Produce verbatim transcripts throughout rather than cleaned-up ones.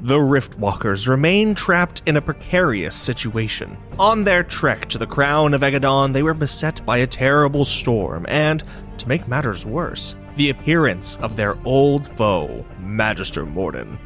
The Riftwalkers remained trapped in a precarious situation. On their trek to the crown of Aegedon, they were beset by a terrible storm, and, to make matters worse, the appearance of their old foe, Magister Mordin.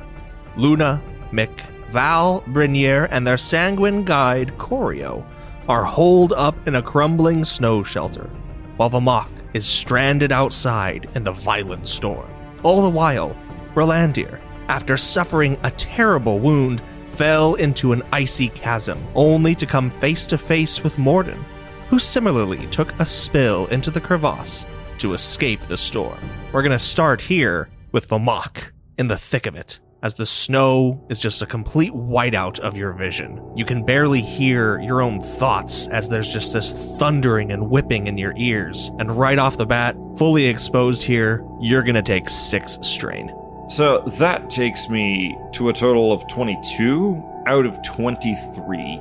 Luna, Mick, Val, Brynir, and their sanguine guide, Corio, are holed up in a crumbling snow shelter, while Vamok is stranded outside in the violent storm. All the while, Relandir, after suffering a terrible wound, fell into an icy chasm, only to come face to face with Mordin, who similarly took a spill into the crevasse to escape the storm. We're going to start here with Vamok, in the thick of it, as the snow is just a complete whiteout of your vision. You can barely hear your own thoughts as there's just this thundering and whipping in your ears. And right off the bat, fully exposed here, you're going to take six strain. So that takes me to a total of twenty-two out of twenty-three.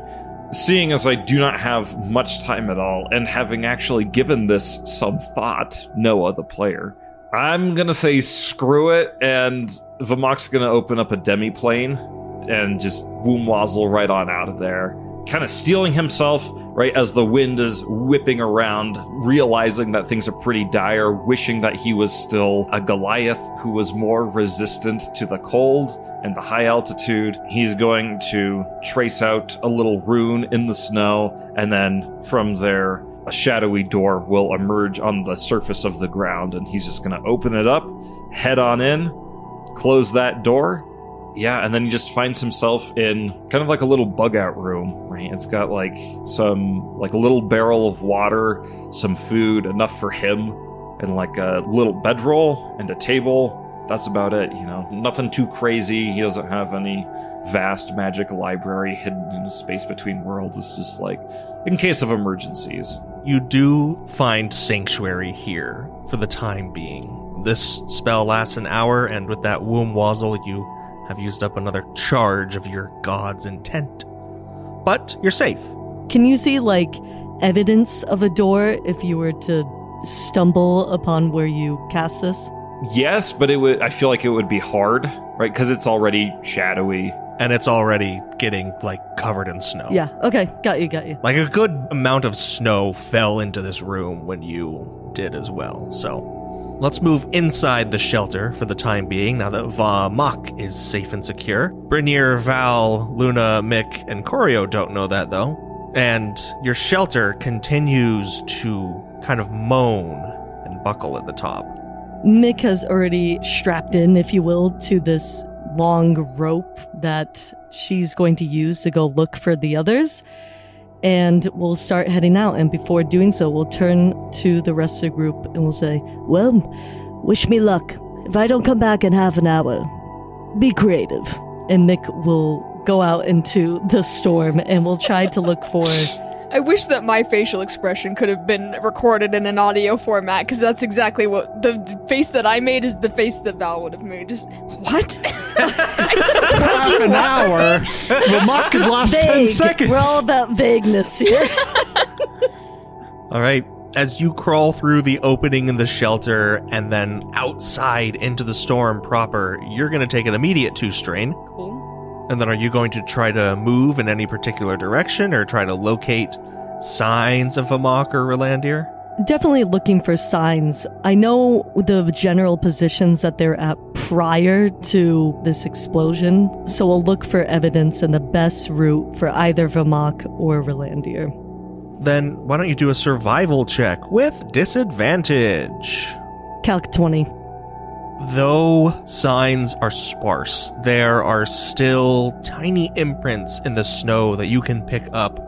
Seeing as I do not have much time at all, and having actually given this some thought, no other player, I'm going to say screw it, and Vamok's going to open up a demi-plane and just boom-wazzle right on out of there. Kind of stealing himself, right, as the wind is whipping around, realizing that things are pretty dire, wishing that he was still a Goliath who was more resistant to the cold and the high altitude. He's going to trace out a little rune in the snow, and then from there, a shadowy door will emerge on the surface of the ground, and he's just going to open it up, head on in, close that door. Yeah, and then he just finds himself in kind of like a little bug-out room, right? It's got like some, like a little barrel of water, some food, enough for him, and like a little bedroll and a table. That's about it, you know? Nothing too crazy. He doesn't have any vast magic library hidden in a space between worlds. It's just like, in case of emergencies. You do find sanctuary here for the time being. This spell lasts an hour, and with that womb wazzle, you have used up another charge of your god's intent. But you're safe. Can you see, like, evidence of a door if you were to stumble upon where you cast this? Yes, but it would. I feel like it would be hard, right? Because it's already shadowy. And it's already getting, like, covered in snow. Yeah, okay. Got you, got you. Like, a good amount of snow fell into this room when you did as well. So let's move inside the shelter for the time being, now that Vamok is safe and secure. Brynir, Val, Luna, Mick, and Corio don't know that, though. And your shelter continues to kind of moan and buckle at the top. Mick has already strapped in, if you will, to this long rope that she's going to use to go look for the others, and we'll start heading out. And before doing so, we'll turn to the rest of the group and we'll say, well, wish me luck. If I don't come back in half an hour, be creative. And Mick will go out into the storm and we'll try to look for... I wish that my facial expression could have been recorded in an audio format, because that's exactly what the face that I made is the face that Val would have made. Just, what? Half an hour? The mock could last Vague. ten seconds. We're all about vagueness here. All right. As you crawl through the opening in the shelter and then outside into the storm proper, you're going to take an immediate two strain. Cool. And then are you going to try to move in any particular direction or try to locate signs of Vamok or Relandir? Definitely looking for signs. I know the general positions that they're at prior to this explosion, so we'll look for evidence and the best route for either Vamok or Relandir. Then why don't you do a survival check with disadvantage? Calc twenty. Though signs are sparse, there are still tiny imprints in the snow that you can pick up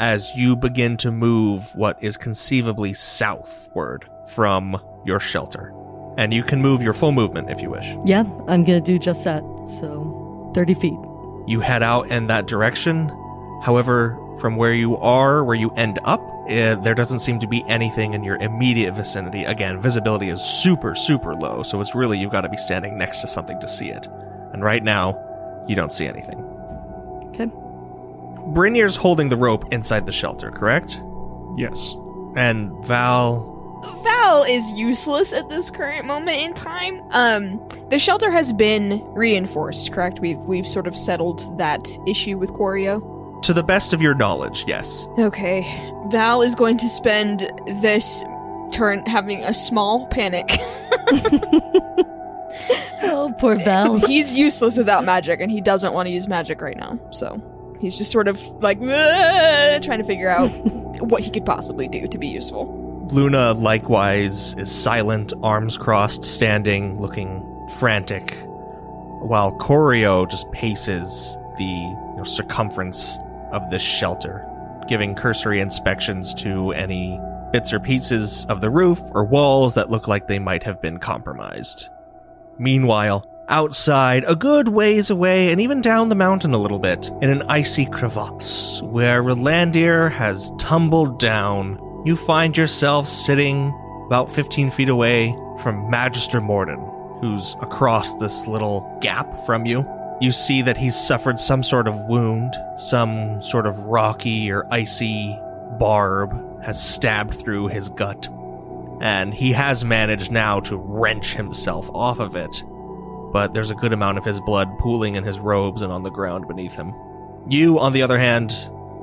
as you begin to move what is conceivably southward from your shelter. And you can move your full movement if you wish. Yeah, I'm going to do just that. So thirty feet. You head out in that direction. However, from where you are, where you end up, Uh, there doesn't seem to be anything in your immediate vicinity. Again, visibility is super, super low, so it's really, you've got to be standing next to something to see it. And right now, you don't see anything. Okay. Brynir's holding the rope inside the shelter, correct? Yes. And Val, Val is useless at this current moment in time. Um, the shelter has been reinforced, correct? We've we've sort of settled that issue with Corio. To the best of your knowledge, yes. Okay. Val is going to spend this turn having a small panic. Oh, poor Val. He's useless without magic, and he doesn't want to use magic right now, so... He's just sort of like, trying to figure out what he could possibly do to be useful. Luna, likewise, is silent, arms crossed, standing, looking frantic, while Corio just paces the you know, circumference of this shelter, giving cursory inspections to any bits or pieces of the roof or walls that look like they might have been compromised. Meanwhile, outside, a good ways away, and even down the mountain a little bit, in an icy crevasse, where Relandir has tumbled down, you find yourself sitting about fifteen feet away from Magister Mordin, who's across this little gap from you. You see that he's suffered some sort of wound, some sort of rocky or icy barb has stabbed through his gut, and he has managed now to wrench himself off of it. But there's a good amount of his blood pooling in his robes and on the ground beneath him. You, on the other hand,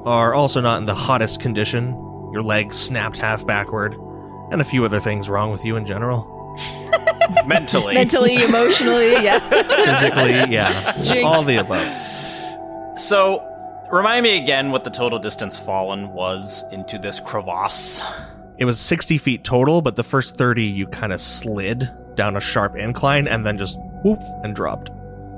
are also not in the hottest condition. Your legs snapped half backward, and a few other things wrong with you in general. Mentally. Mentally, emotionally, yeah. Physically, yeah. Jinx. All the above. So, remind me again what the total distance fallen was into this crevasse. It was sixty feet total, but the first thirty you kind of slid down a sharp incline and then just... whoop, and dropped.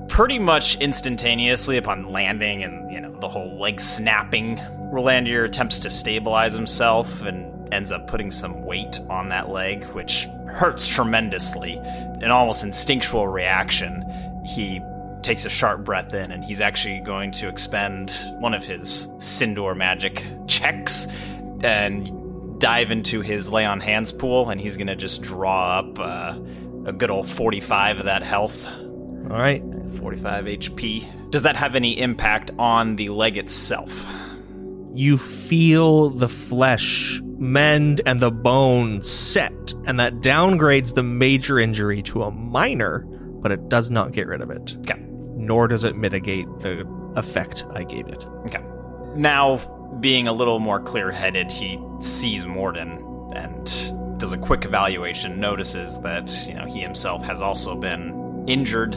Pretty much instantaneously upon landing and, you know, the whole leg snapping, Relandir attempts to stabilize himself and ends up putting some weight on that leg, which hurts tremendously. An almost instinctual reaction. He takes a sharp breath in, and he's actually going to expend one of his Sindor magic checks and dive into his lay on hands pool, and he's going to just draw up... Uh, A good old forty-five of that health. All right. forty-five H P. Does that have any impact on the leg itself? You feel the flesh mend and the bone set, and that downgrades the major injury to a minor, but it does not get rid of it. Okay. Nor does it mitigate the effect I gave it. Okay. Now, being a little more clear-headed, he sees Mordin and... does a quick evaluation, notices that, you know, he himself has also been injured.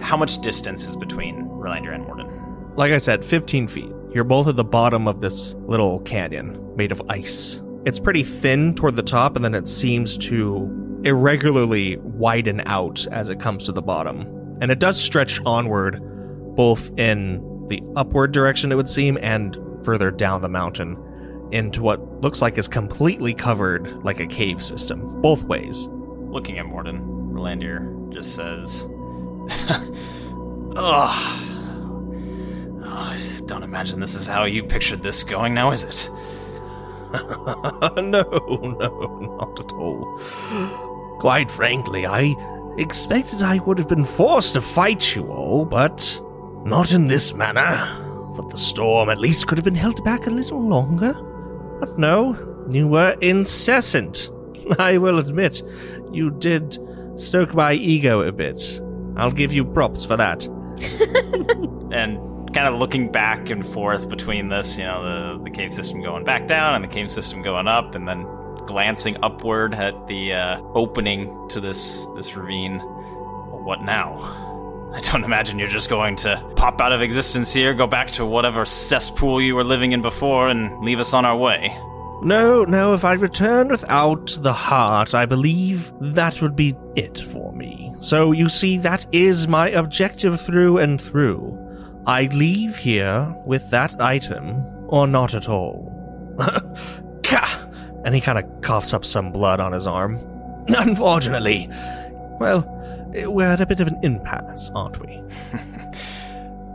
How much distance is between Relandir and Mordin? Like I said, fifteen feet. You're both at the bottom of this little canyon made of ice. It's pretty thin toward the top, and then it seems to irregularly widen out as it comes to the bottom. And it does stretch onward, both in the upward direction, it would seem, and further down the mountain, into what looks like is completely covered like a cave system, both ways. Looking at Mordin, Relandir just says, Ugh. Oh, don't imagine this is how you pictured this going now, is it? no, no, not at all. Quite frankly, I expected I would have been forced to fight you all, but not in this manner. Thought the storm at least could have been held back a little longer. But no, you were incessant. I will admit, you did stoke my ego a bit. I'll give you props for that. And kind of looking back and forth between this, you know, the, the cave system going back down and the cave system going up, and then glancing upward at the uh, opening to this, this ravine. What now? I don't imagine you're just going to pop out of existence here, go back to whatever cesspool you were living in before, and leave us on our way. No, no, if I returned without the heart, I believe that would be it for me. So, you see, that is my objective through and through. I leave here with that item, or not at all. And he kind of coughs up some blood on his arm. Unfortunately, well... we're at a bit of an impasse, aren't we?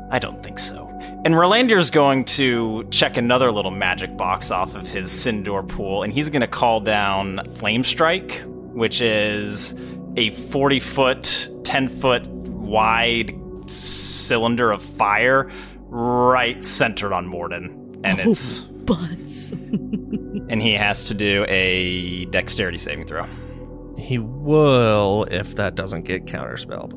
I don't think so. And Relandir's going to check another little magic box off of his Sindor pool, and he's going to call down Flame Strike, which is a forty-foot, ten-foot wide cylinder of fire right centered on Mordin. and oh, it's butts. And he has to do a dexterity saving throw. He will if that doesn't get counterspelled.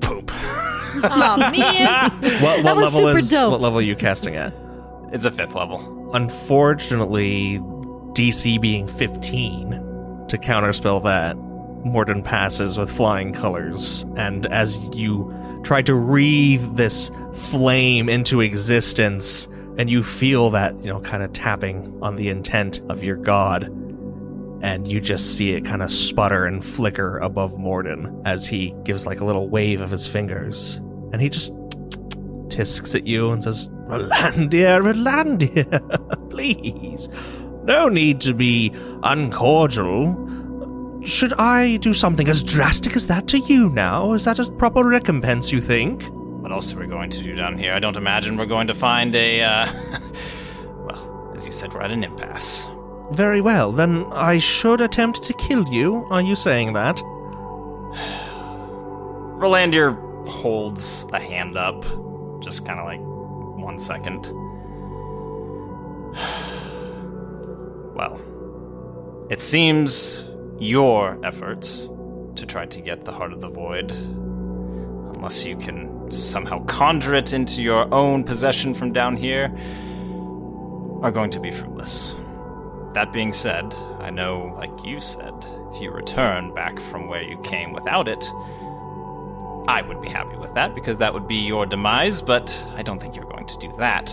Poop. Oh man! what, what level is dope. What level are you casting at? It's a fifth level. Unfortunately, D C being fifteen to counterspell that, Mordin passes with flying colors, and as you try to wreathe this flame into existence, and you feel that, you know, kind of tapping on the intent of your god, and you just see it kind of sputter and flicker above Mordin as he gives like a little wave of his fingers, and he just tisks at you and says, "Relandir, Relandir, please, no need to be uncordial. Should I do something as drastic as that to you now? Is that a proper recompense, you think?" What else are we going to do down here? I don't imagine we're going to find a, uh... well, as you said, we're at an impasse. Very well, then I should attempt to kill you. Are you saying that? Relandir holds a hand up, just kind of like, one second. Well, it seems... your efforts to try to get the Heart of the Void, unless you can somehow conjure it into your own possession from down here, are going to be fruitless. That being said, I know, like you said, if you return back from where you came without it, I would be happy with that, because that would be your demise, but I don't think you're going to do that.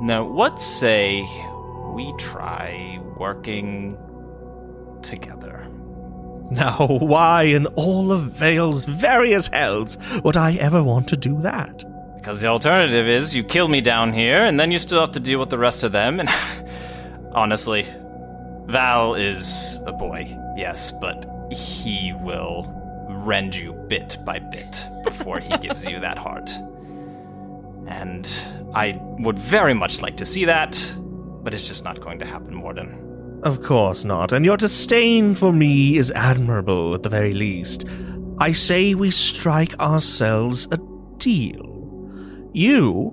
Now, what say we try working... together. Now, why in all of Vale's various hells would I ever want to do that? Because the alternative is you kill me down here, and then you still have to deal with the rest of them, and honestly, Val is a boy, yes, but he will rend you bit by bit before he gives you that heart. And I would very much like to see that, but it's just not going to happen, Mordin. Of course not, and your disdain for me is admirable at the very least. I say we strike ourselves a deal. You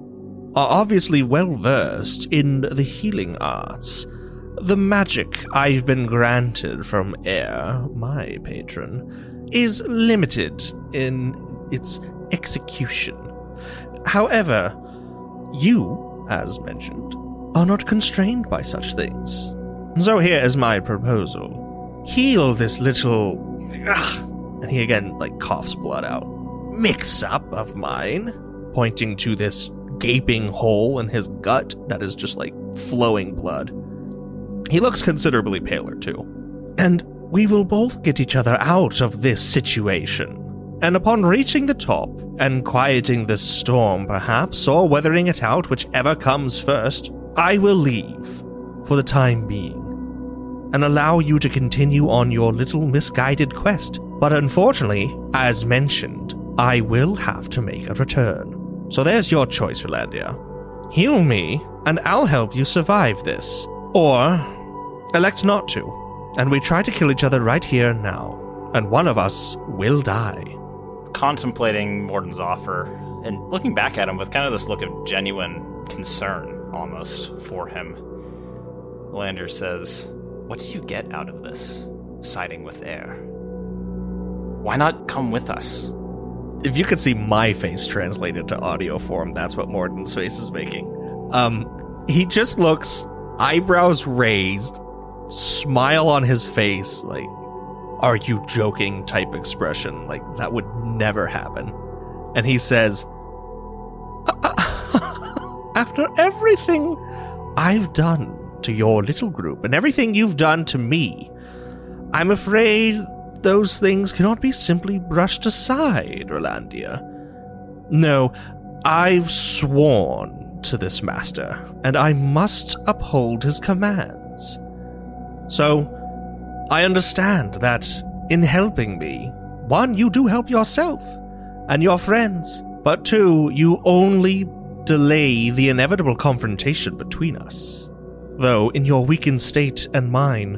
are obviously well-versed in the healing arts. The magic I've been granted from Air, my patron, is limited in its execution. However, you, as mentioned, are not constrained by such things. So here is my proposal. Heal this little... Ugh, and he again, like, coughs blood out. Mix-up of mine, pointing to this gaping hole in his gut that is just, like, flowing blood. He looks considerably paler, too. And we will both get each other out of this situation. And upon reaching the top and quieting this storm, perhaps, or weathering it out, whichever comes first, I will leave. For the time being, and allow you to continue on your little misguided quest. But unfortunately, as mentioned, I will have to make a return. So there's your choice, Relandir. Heal me, and I'll help you survive this. Or, elect not to, and we try to kill each other right here and now, and one of us will die. Contemplating Morden's offer, and looking back at him with kind of this look of genuine concern, almost, for him, Lander says, "What do you get out of this, siding with Air? Why not come with us?" If you could see my face translated to audio form, that's what Morden's face is making. Um, he just looks, eyebrows raised, smile on his face, like, "Are you joking?" type expression. Like, that would never happen. And he says, "After everything I've done to your little group, and everything you've done to me, I'm afraid those things cannot be simply brushed aside, Relandir. No, I've sworn to this master, and I must uphold his commands. So, I understand that in helping me, one, you do help yourself and your friends, but two, you only delay the inevitable confrontation between us. Though, in your weakened state and mine,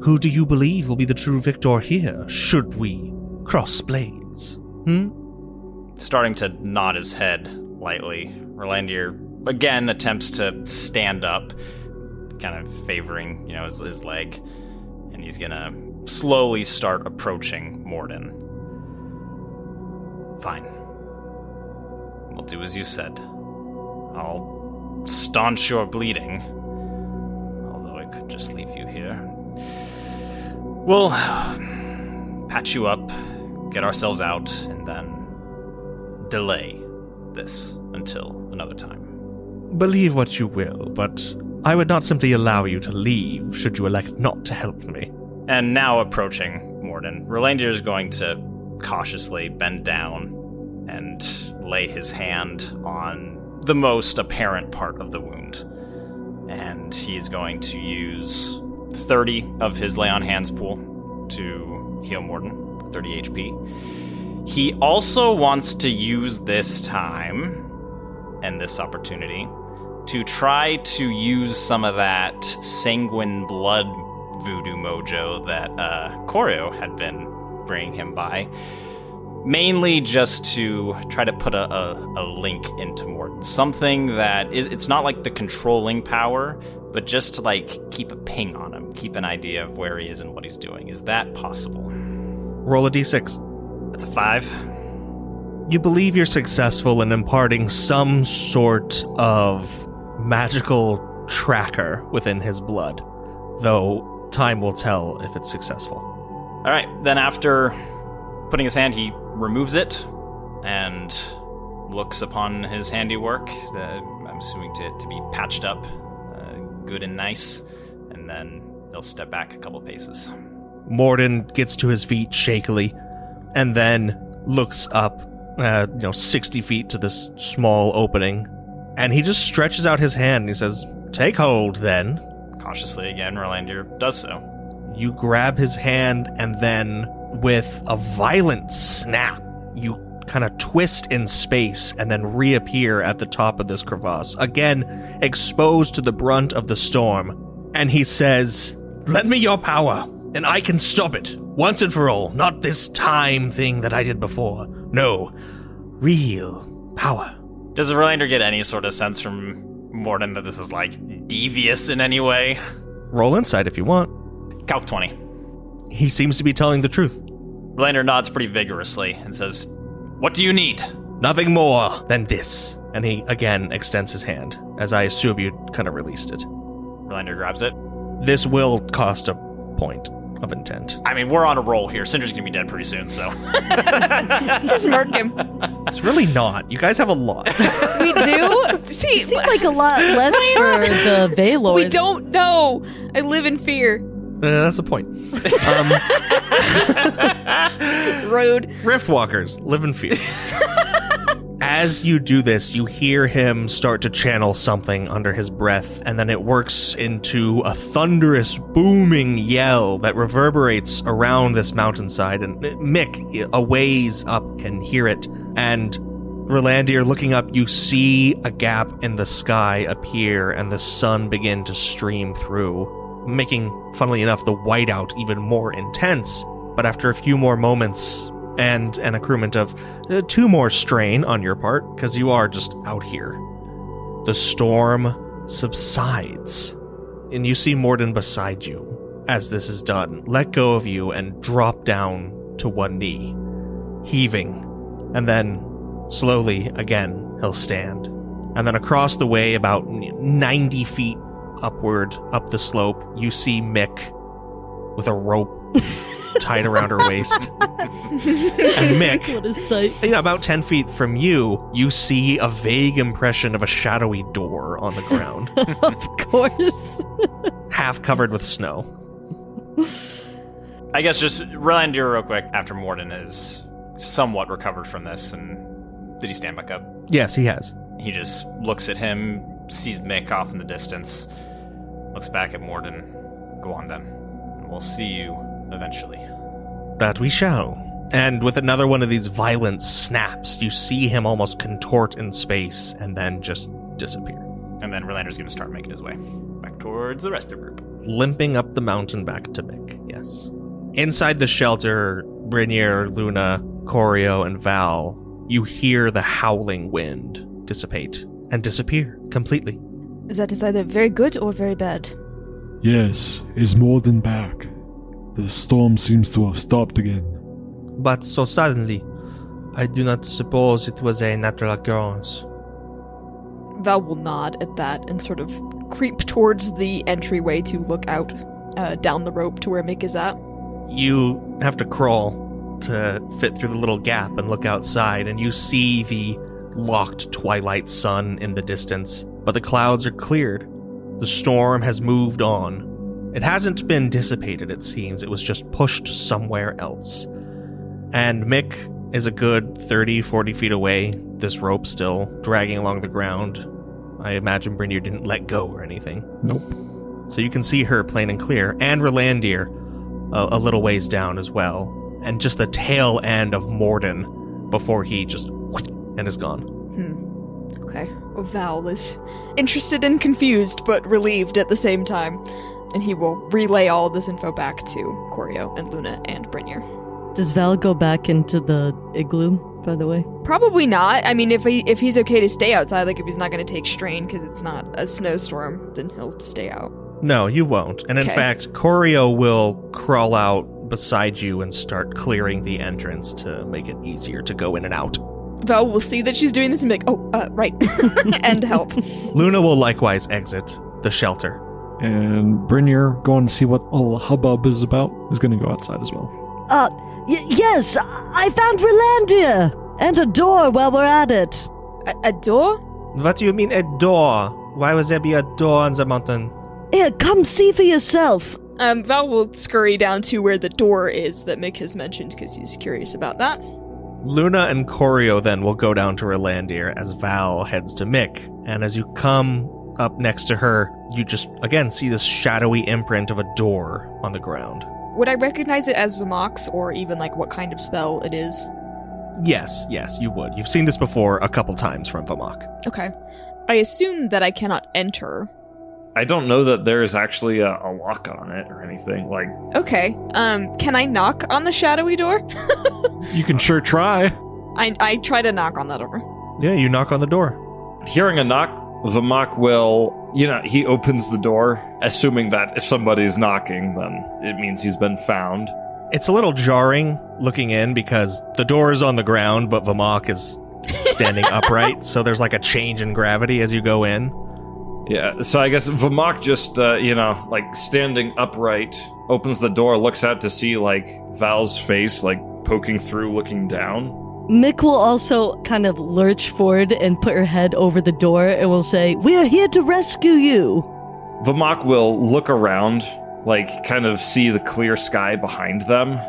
who do you believe will be the true victor here, should we cross blades?" Hmm? Starting to nod his head lightly, Relandir again, attempts to stand up, kind of favoring, you know, his, his leg. And he's going to slowly start approaching Mordin. Fine. We'll do as you said. I'll staunch your bleeding. Although I could just leave you here. We'll patch you up, get ourselves out, and then delay this until another time. Believe what you will, but I would not simply allow you to leave should you elect not to help me. And now approaching Mordin, Relandir is going to cautiously bend down and lay his hand on the most apparent part of the wound. And he's going to use thirty of his Lay on Hands pool to heal Mordin, thirty H P. He also wants to use this time and this opportunity to try to use some of that sanguine blood voodoo mojo that uh, Corio had been bringing him by, mainly just to try to put a, a, a link into Mordin. Something that is, it's not like the controlling power, but just to like keep a ping on him, keep an idea of where he is and what he's doing. Is that possible? Roll a d six. That's a five. You believe you're successful in imparting some sort of magical tracker within his blood, though time will tell if it's successful. All right, then after putting his hand, he removes it and looks upon his handiwork, the, I'm assuming to, to be patched up, uh, good and nice, and then he'll step back a couple paces. Mordin gets to his feet shakily and then looks up, uh, you know, sixty feet to this small opening, and he just stretches out his hand and he says, "Take hold then." Cautiously again, Relandir does so. You grab his hand, and then with a violent snap, you kind of twist in space and then reappear at the top of this crevasse, again exposed to the brunt of the storm. And he says, "Lend me your power, and I can stop it once and for all. Not this time thing that I did before. No, real power." Does Relandir get any sort of sense from Mordin that this is, like, devious in any way? Roll insight if you want. Calc twenty. He seems to be telling the truth. Relandir nods pretty vigorously and says, "What do you need?" "Nothing more than this." And he again extends his hand, as I assume you kind of released it. Relandir grabs it. This will cost a point of intent. I mean, we're on a roll here. Cinder's gonna be dead pretty soon, so. Just murk him. It's really not. You guys have a lot. We do? See, it seemed like a lot less for the Vaylords. We don't know. I live in fear. Uh, that's the point. Um, Rude. Riftwalkers, live in fear. As you do this, you hear him start to channel something under his breath, and then it works into a thunderous, booming yell that reverberates around this mountainside, and Mick, a ways up, can hear it. And Relandir, looking up, you see a gap in the sky appear, and the sun begin to stream through, making, funnily enough, the whiteout even more intense. But after a few more moments and an accruement of uh, two more strain on your part, because you are just out here, the storm subsides, and you see Mordin beside you as this is done, let go of you and drop down to one knee, heaving, and then slowly again he'll stand. And then across the way, about ninety feet upward, up the slope, you see Mick with a rope tied around her waist. And Mick, what a sight. You know, about ten feet from you, you see a vague impression of a shadowy door on the ground. Of course. Half covered with snow. I guess just Relandir real quick, after Mordin is somewhat recovered from this, and did he stand back up? Yes, he has. He just looks at him, sees Mick off in the distance, looks back at Mordin. "Go on then, and we'll see you eventually." That we shall. And with another one of these violent snaps, you see him almost contort in space and then just disappear. And then Relander's going to start making his way back towards the rest of the group. Limping up the mountain back to Mick, yes. Inside the shelter, Brynir, Luna, Corio, and Val, you hear the howling wind dissipate, and disappear completely. That is either very good or very bad. Yes, is Mordin back? The storm seems to have stopped again. But so suddenly, I do not suppose it was a natural occurrence. Val will nod at that and sort of creep towards the entryway to look out uh, down the rope to where Mick is at. You have to crawl to fit through the little gap and look outside, and you see the locked twilight sun in the distance, but the clouds are cleared. The storm has moved on. It hasn't been dissipated, it seems. It was just pushed somewhere else. And Mick is a good thirty, forty feet away, this rope still dragging along the ground. I imagine Brynir didn't let go or anything. Nope. So you can see her plain and clear, and Relandir a, a little ways down as well, and just the tail end of Mordin before he just whoosh, and is gone. Hmm. Okay. Val is interested and confused, but relieved at the same time. And he will relay all this info back to Corio and Luna and Brynir. Does Val go back into the igloo, by the way? Probably not. I mean, if he, if he's okay to stay outside, like if he's not going to take strain because it's not a snowstorm, then he'll stay out. No, you won't. And in okay. fact, Corio will crawl out beside you and start clearing the entrance to make it easier to go in and out. Val will see that she's doing this and be like, oh, uh, right, and help. Luna will likewise exit the shelter. And Brynir, going to see what all the hubbub is about, is going to go outside as well. Uh, y- yes, I found Relandir! And a door while we're at it. A-, a door? What do you mean a door? Why would there be a door on the mountain? Here, come see for yourself. Um, Val will scurry down to where the door is that Mick has mentioned because he's curious about that. Luna and Corio then will go down to Relandir as Val heads to Mick, and as you come up next to her, you just, again, see this shadowy imprint of a door on the ground. Would I recognize it as Vamok's, or even, like, what kind of spell it is? Yes, yes, you would. You've seen this before a couple times from Vamok. Okay. I assume that I cannot enter. I don't know that there is actually a, a lock on it or anything, like... Okay, um, can I knock on the shadowy door? You can sure try. I I try to knock on the door. Yeah, you knock on the door. Hearing a knock, Vamok will, you know, he opens the door, assuming that if somebody's knocking, then it means he's been found. It's a little jarring looking in because the door is on the ground, but Vamok is standing upright, so there's like a change in gravity as you go in. Yeah, so I guess Vamok just, uh, you know, like, standing upright, opens the door, looks out to see, like, Val's face, like, poking through, looking down. Mick will also kind of lurch forward and put her head over the door and will say, "We're here to rescue you." Vamok will look around, like, kind of see the clear sky behind them,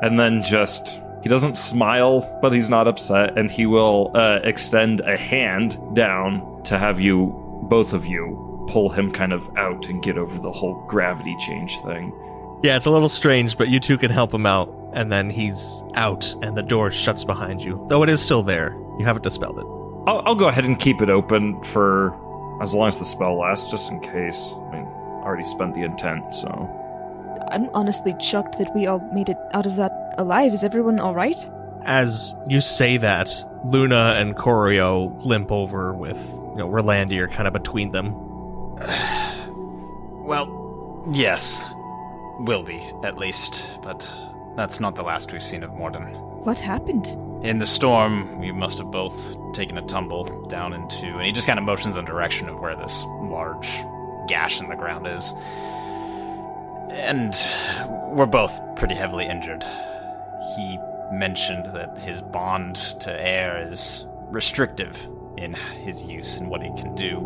and then just, he doesn't smile, but he's not upset, and he will uh, extend a hand down to have you... both of you pull him kind of out and get over the whole gravity change thing. Yeah, it's a little strange, but you two can help him out, and then he's out, and the door shuts behind you. Though it is still there. You haven't dispelled it. I'll, I'll go ahead and keep it open for as long as the spell lasts, just in case. I mean, I already spent the intent, so... I'm honestly shocked that we all made it out of that alive. Is everyone all right? As you say that, Luna and Corio limp over with... You know, Relandir kind of between them. Well, yes. Will be, at least. But that's not the last we've seen of Mordin. What happened? In the storm, we must have both taken a tumble down into... And he just kind of motions in the direction of where this large gash in the ground is. And we're both pretty heavily injured. He mentioned that his bond to air is restrictive in his use and what he can do.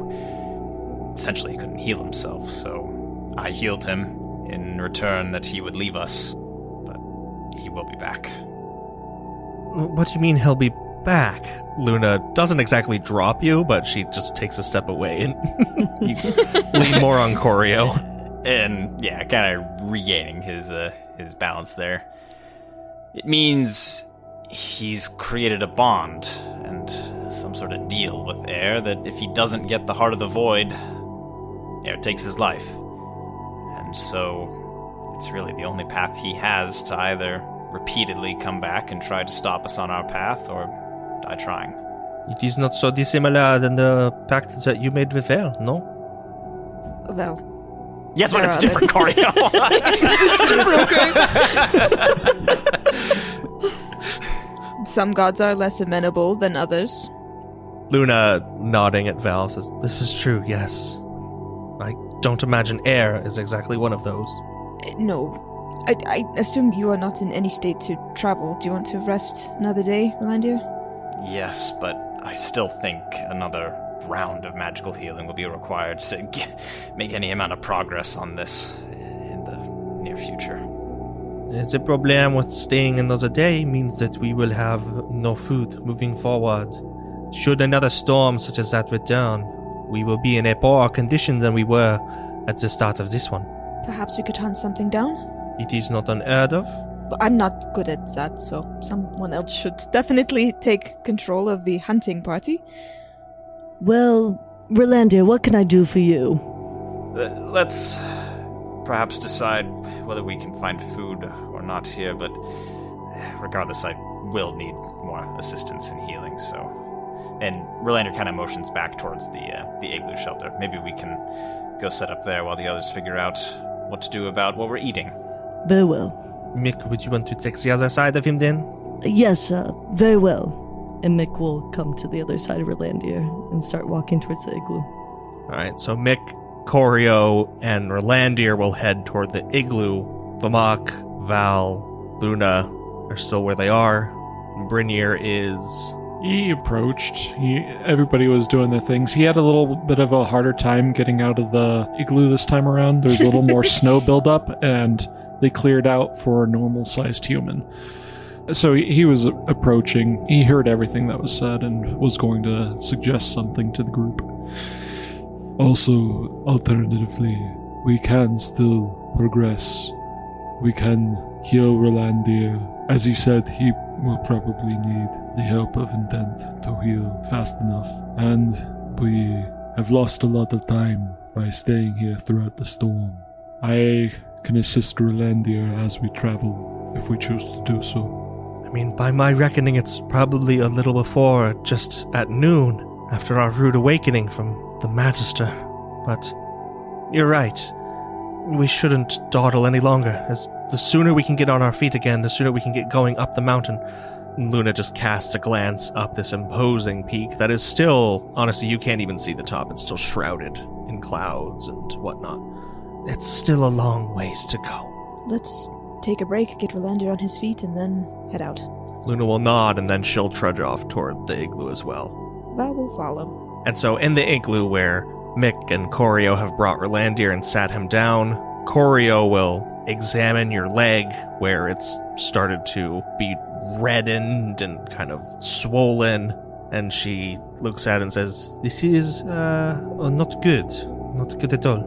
Essentially, he couldn't heal himself, so I healed him in return that he would leave us, but he will be back. What do you mean he'll be back? Luna doesn't exactly drop you, but she just takes a step away and you lean more on Corio. And, yeah, kind of regaining his, uh, his balance there. It means he's created a bond and some sort of deal with Air that if he doesn't get the Heart of the Void, Air takes his life. And so it's really the only path he has to either repeatedly come back and try to stop us on our path or die trying. It is not so dissimilar than the pact that you made with Val, no? Val. Yes, but it's different, Corio. It's different, okay? Some gods are less amenable than others. Luna, nodding at Val, says, "This is true, yes. I don't imagine air is exactly one of those." No. I, I assume you are not in any state to travel. Do you want to rest another day, Relandir? Yes, but I still think another round of magical healing will be required to get, make any amount of progress on this in the near future. The problem with staying another day means that we will have no food moving forward. Should another storm such as that return, we will be in a poorer condition than we were at the start of this one. Perhaps we could hunt something down? It is not unheard of. I'm not good at that, so someone else should definitely take control of the hunting party. Well, Relandir, what can I do for you? Let's perhaps decide whether we can find food or not here, but regardless, I will need more assistance in healing, so... And Relandir kind of motions back towards the, uh, the igloo shelter. Maybe we can go set up there while the others figure out what to do about what we're eating. Very well. Mick, would you want to take the other side of him then? Yes, uh, very well. And Mick will come to the other side of Relandir and start walking towards the igloo. All right, so Mick, Corio, and Relandir will head toward the igloo. Vamok, Val, Luna are still where they are. Brynir is... He approached. He, everybody was doing their things. He had a little bit of a harder time getting out of the igloo this time around. There was a little more snow buildup, and they cleared out for a normal-sized human. So he was approaching. He heard everything that was said and was going to suggest something to the group. Also, alternatively, we can still progress. We can heal Relandir. As he said, he will probably need the help of intent to heal fast enough. And we have lost a lot of time by staying here throughout the storm. I can assist Relandir as we travel, if we choose to do so. I mean, by my reckoning, it's probably a little before, just at noon, after our rude awakening from the Magister. But you're right. We shouldn't dawdle any longer. As the sooner we can get on our feet again, the sooner we can get going up the mountain. Luna just casts a glance up this imposing peak that is still... Honestly, you can't even see the top. It's still shrouded in clouds and whatnot. It's still a long ways to go. Let's... take a break, get Relandir on his feet, and then head out. Luna will nod, and then she'll trudge off toward the igloo as well. Val will follow. And so in the igloo where Mick and Corio have brought Relandir and sat him down, Corio will examine your leg where it's started to be reddened and kind of swollen, and she looks at it and says, "This is uh, not good. Not good at all."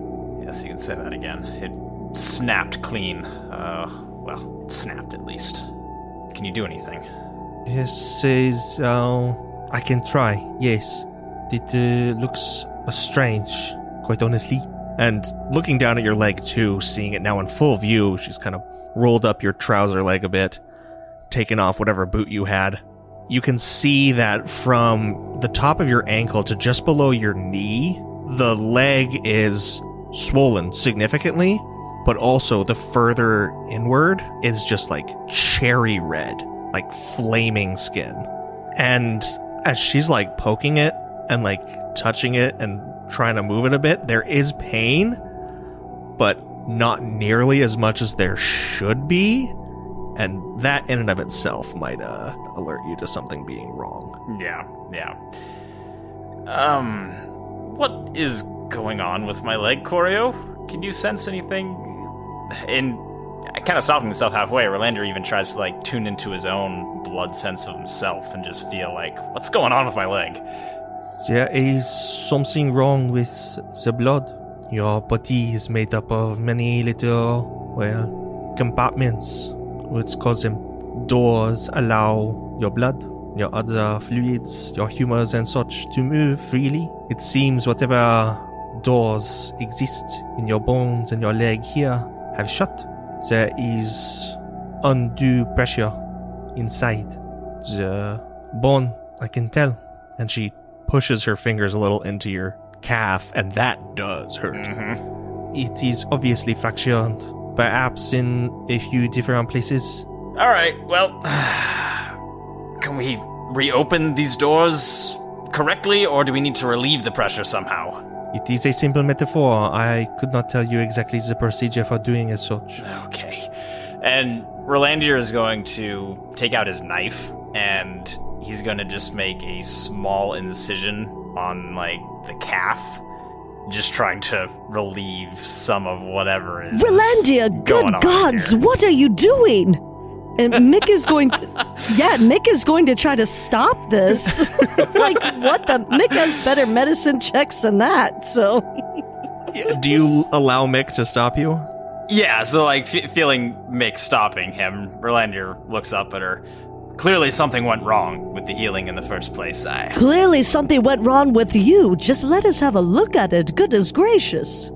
Yes, you can say that again. It snapped clean. Uh, well, it snapped at least. Can you do anything? He says, uh, I can try, yes. It uh, looks uh, strange, quite honestly. And looking down at your leg too, seeing it now in full view, she's kind of rolled up your trouser leg a bit, taken off whatever boot you had. You can see that from the top of your ankle to just below your knee, the leg is swollen significantly. But also, the further inward is just, like, cherry red. Like, flaming skin. And as she's, like, poking it and, like, touching it and trying to move it a bit, there is pain, but not nearly as much as there should be. And that in and of itself might uh, alert you to something being wrong. Yeah, yeah. Um, what is going on with my leg, Corio? Can you sense anything? And kind of stopping himself halfway, Relandir even tries to, like, tune into his own blood sense of himself and just feel like, what's going on with my leg? There is something wrong with the blood. Your body is made up of many little, well, compartments, which cause them. Doors allow your blood, your other fluids, your humors and such to move freely. It seems whatever doors exist in your bones and your leg here have shut. There is undue pressure inside the bone, I can tell, And she pushes her fingers a little into your calf, and that does hurt. Mm-hmm. It is obviously fractured, perhaps in a few different places. All right, well, can we reopen these doors correctly, or do we need to relieve the pressure somehow? It is a simple metaphor. I could not tell you exactly the procedure for doing as such. Okay. And Relandir is going to take out his knife, and he's going to just make a small incision on, like, the calf, just trying to relieve some of whatever is Relandir, going good gods, here. What are you doing? And Mick is going to... Yeah, Mick is going to try to stop this. Like, what the... Mick has better medicine checks than that, so... Yeah, do you allow Mick to stop you? Yeah, so, like, f- feeling Mick stopping him, Relandir looks up at her. Clearly something went wrong with the healing in the first place. I... Clearly something went wrong with you. Just let us have a look at it. Goodness gracious.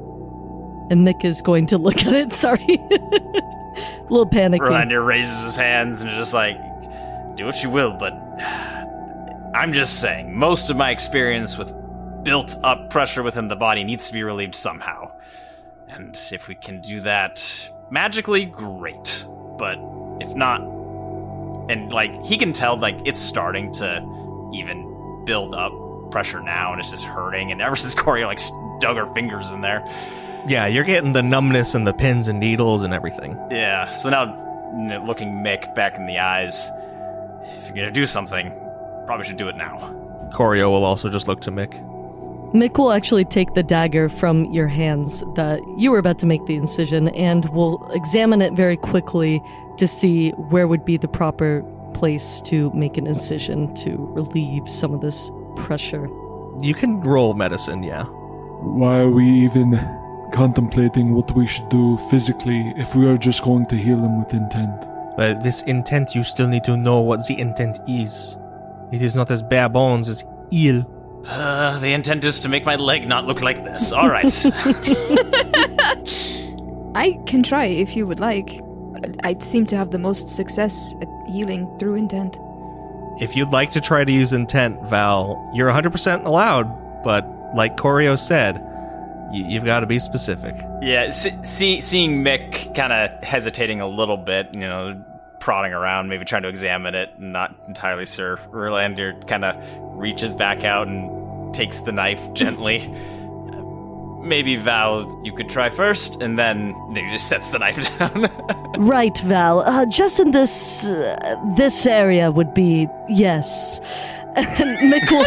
And Mick is going to look at it. Sorry. A little panicky. Relandir raises his hands and is just like, do what you will, but I'm just saying, most of my experience with built-up pressure within the body needs to be relieved somehow. And if we can do that magically, great. But if not, and, like, he can tell, like, it's starting to even build up pressure now, and it's just hurting, and ever since Corio, like, dug her fingers in there. Yeah, you're getting the numbness and the pins and needles and everything. Yeah, so now looking Mick back in the eyes, if you're going to do something, probably should do it now. Corio will also just look to Mick. Mick will actually take the dagger from your hands that you were about to make the incision and will examine it very quickly to see where would be the proper place to make an incision to relieve some of this pressure. You can roll medicine, yeah. Why are we even... contemplating what we should do physically if we are just going to heal him with intent? Well, this intent, you still need to know what the intent is. It is not as bare bones as ill. Uh, the intent is to make my leg not look like this. All right. I can try if you would like. I seem to have the most success at healing through intent. If you'd like to try to use intent, Val, you're one hundred percent allowed, but like Corio said, you've got to be specific. Yeah, see, seeing Mick kind of hesitating a little bit, you know, prodding around, maybe trying to examine it, not entirely sure. Relandir kind of reaches back out and takes the knife gently. Maybe, Val, you could try first, and then he just sets the knife down. Right, Val. Uh, just in this, uh, this area would be, yes... And Mick will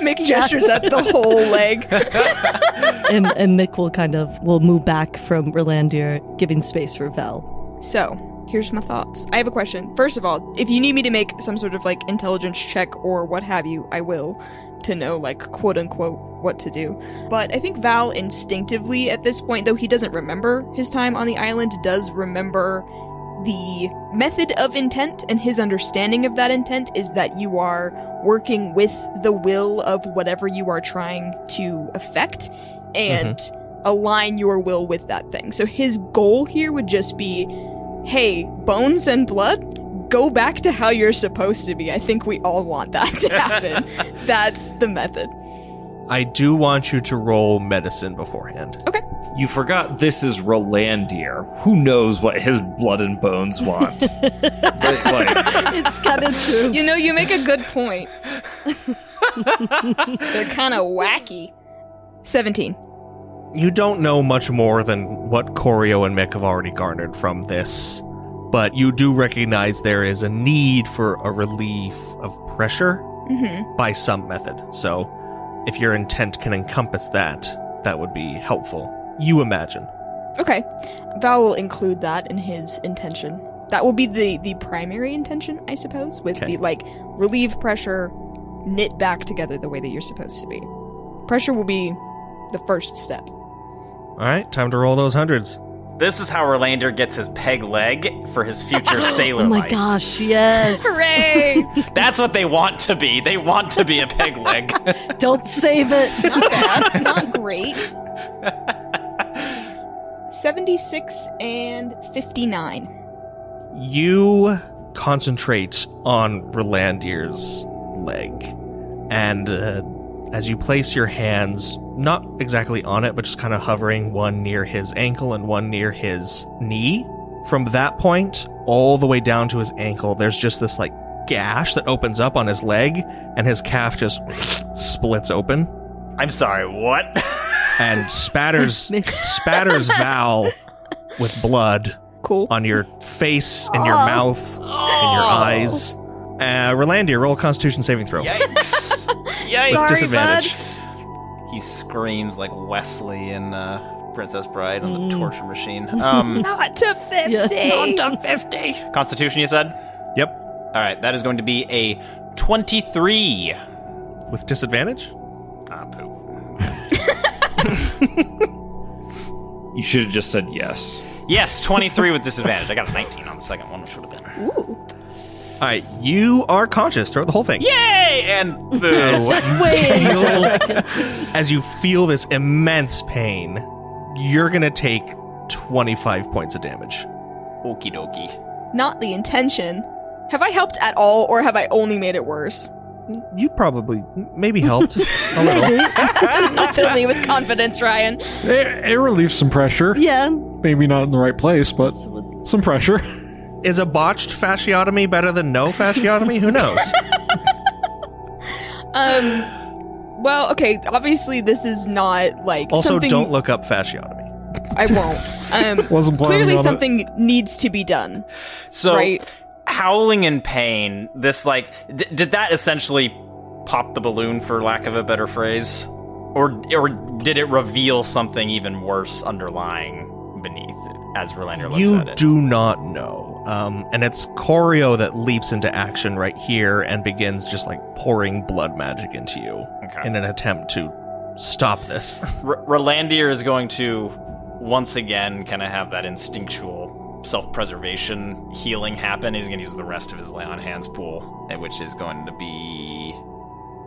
Mick gestures at the whole leg. and and Mick will kind of will move back from Relandir, giving space for Val. So, here's my thoughts. I have a question. First of all, if you need me to make some sort of like intelligence check or what have you, I will, to know like quote unquote what to do. But I think Val instinctively at this point, though he doesn't remember his time on the island, does remember the method of intent, and his understanding of that intent is that you are working with the will of whatever you are trying to affect and mm-hmm. align your will with that thing. So his goal here would just be, hey, bones and blood, go back to how you're supposed to be. I think we all want that to happen. That's the method. I do want you to roll medicine beforehand. Okay. You forgot this is Relandir. Who knows what his blood and bones want? Like, it's kind of true. You know, you make a good point. They're kind of wacky. seventeen. You don't know much more than what Corio and Mick have already garnered from this, but you do recognize there is a need for a relief of pressure mm-hmm. by some method. So if your intent can encompass that, that would be helpful. You imagine. Okay. Val will include that in his intention. That will be the, the primary intention, I suppose, with okay. the, like, relieve pressure, knit back together the way that you're supposed to be. Pressure will be the first step. All right. Time to roll those hundreds. This is how Relandir gets his peg leg for his future sailor life. Oh my life. Gosh, yes. Hooray! That's what they want to be. They want to be a peg leg. Don't save it. Not bad. Not great. seventy-six and fifty-nine. You concentrate on Relandir's leg and uh, as you place your hands, not exactly on it, but just kind of hovering one near his ankle and one near his knee, from that point all the way down to his ankle, there's just this like gash that opens up on his leg, and his calf just splits open. I'm sorry, what? And spatters spatters Val with blood. Cool. On your face and your oh. mouth oh. and your eyes. Uh, Relandir, roll a Constitution saving throw. Yikes! Yikes! Sorry, disadvantage. Bud. He screams like Wesley in uh, Princess Bride on mm. the torture machine. Um, Not to fifty. Yeah. Not to fifty. Constitution, you said. Yep. All right, that is going to be a twenty-three with disadvantage. Ah, poo. You should have just said yes. Yes, twenty-three with disadvantage. I got a nineteen on the second one, which would have been... Ooh. All right, you are conscious throughout the whole thing. Yay! And boo. Wait a second. As you feel this immense pain, you're going to take twenty-five points of damage. Okie dokie. Not the intention. Have I helped at all, or have I only made it worse? You probably maybe helped a little. Does not fill me with confidence, Ryan. It, it relieves some pressure. Yeah. Maybe not in the right place, but some pressure. Is a botched fasciotomy better than no fasciotomy? Who knows? um, well, okay, obviously this is not like... Also, something... don't look up fasciotomy. I won't. Um, Wasn't clearly something it. needs to be done. So, right? Howling in pain, this like... D- did that essentially pop the balloon, for lack of a better phrase? Or, or did it reveal something even worse underlying beneath it, as Verlander looks you at it? You do not know. Um, and it's Corio that leaps into action right here and begins just like pouring blood magic into you okay. in an attempt to stop this. R- Relandir is going to once again kind of have that instinctual self-preservation healing happen. He's going to use the rest of his lay on hands pool, which is going to be...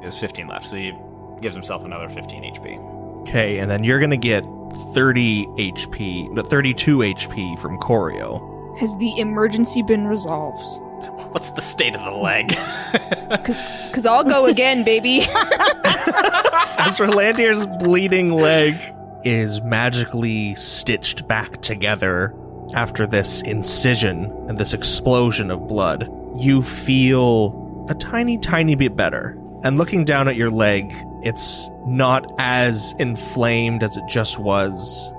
There's fifteen left, so he gives himself another fifteen H P. Okay, and then you're going to get thirty H P, no, thirty-two H P from Corio. Has the emergency been resolved? What's the state of the leg? Because I'll go again, baby. As Relandir's bleeding leg is magically stitched back together after this incision and this explosion of blood, you feel a tiny, tiny bit better. And looking down at your leg, it's not as inflamed as it just was.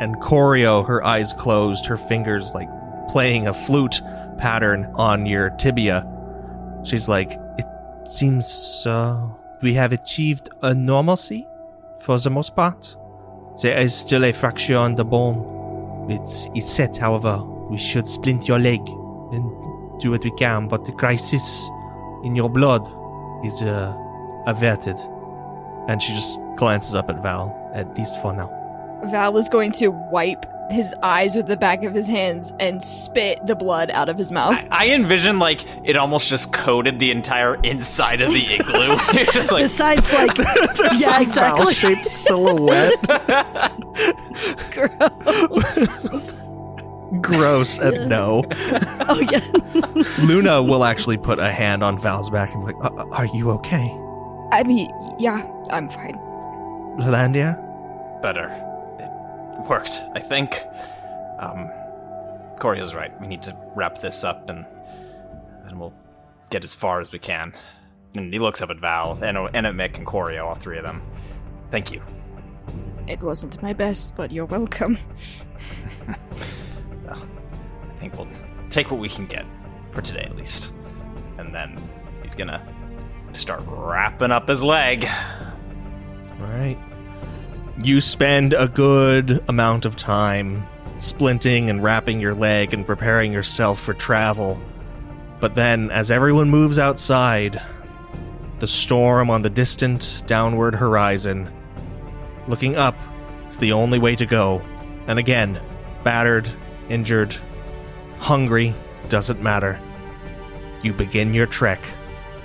And Corio, her eyes closed, her fingers like playing a flute pattern on your tibia. She's like, it seems uh, we have achieved a normalcy for the most part. There is still a fracture on the bone. It's, it's set, however. We should splint your leg and do what we can, but the crisis in your blood is uh, averted. And she just glances up at Val, at least for now. Val is going to wipe his eyes with the back of his hands and spit the blood out of his mouth. I, I envision like it almost just coated the entire inside of the igloo. Just, like, besides like there's yeah, some exactly. Val-shaped silhouette. Gross. Gross and yeah. no. Oh yeah. Luna will actually put a hand on Val's back and be like, uh, "Are you okay?" I mean, yeah, I'm fine. Relandir? Better. Worked, I think. Um, Corio's right. We need to wrap this up, and then we'll get as far as we can. And he looks up at Val, and, and at Mick and Corio, all three of them. Thank you. It wasn't my best, but you're welcome. Well, I think we'll take what we can get, for today at least. And then he's gonna start wrapping up his leg. All right. You spend a good amount of time splinting and wrapping your leg and preparing yourself for travel. But then, as everyone moves outside, the storm on the distant downward horizon, looking up, it's the only way to go. And again, battered, injured, hungry, doesn't matter. You begin your trek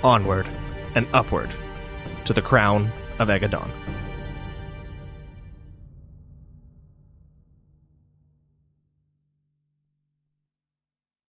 onward and upward to the crown of Aegedon.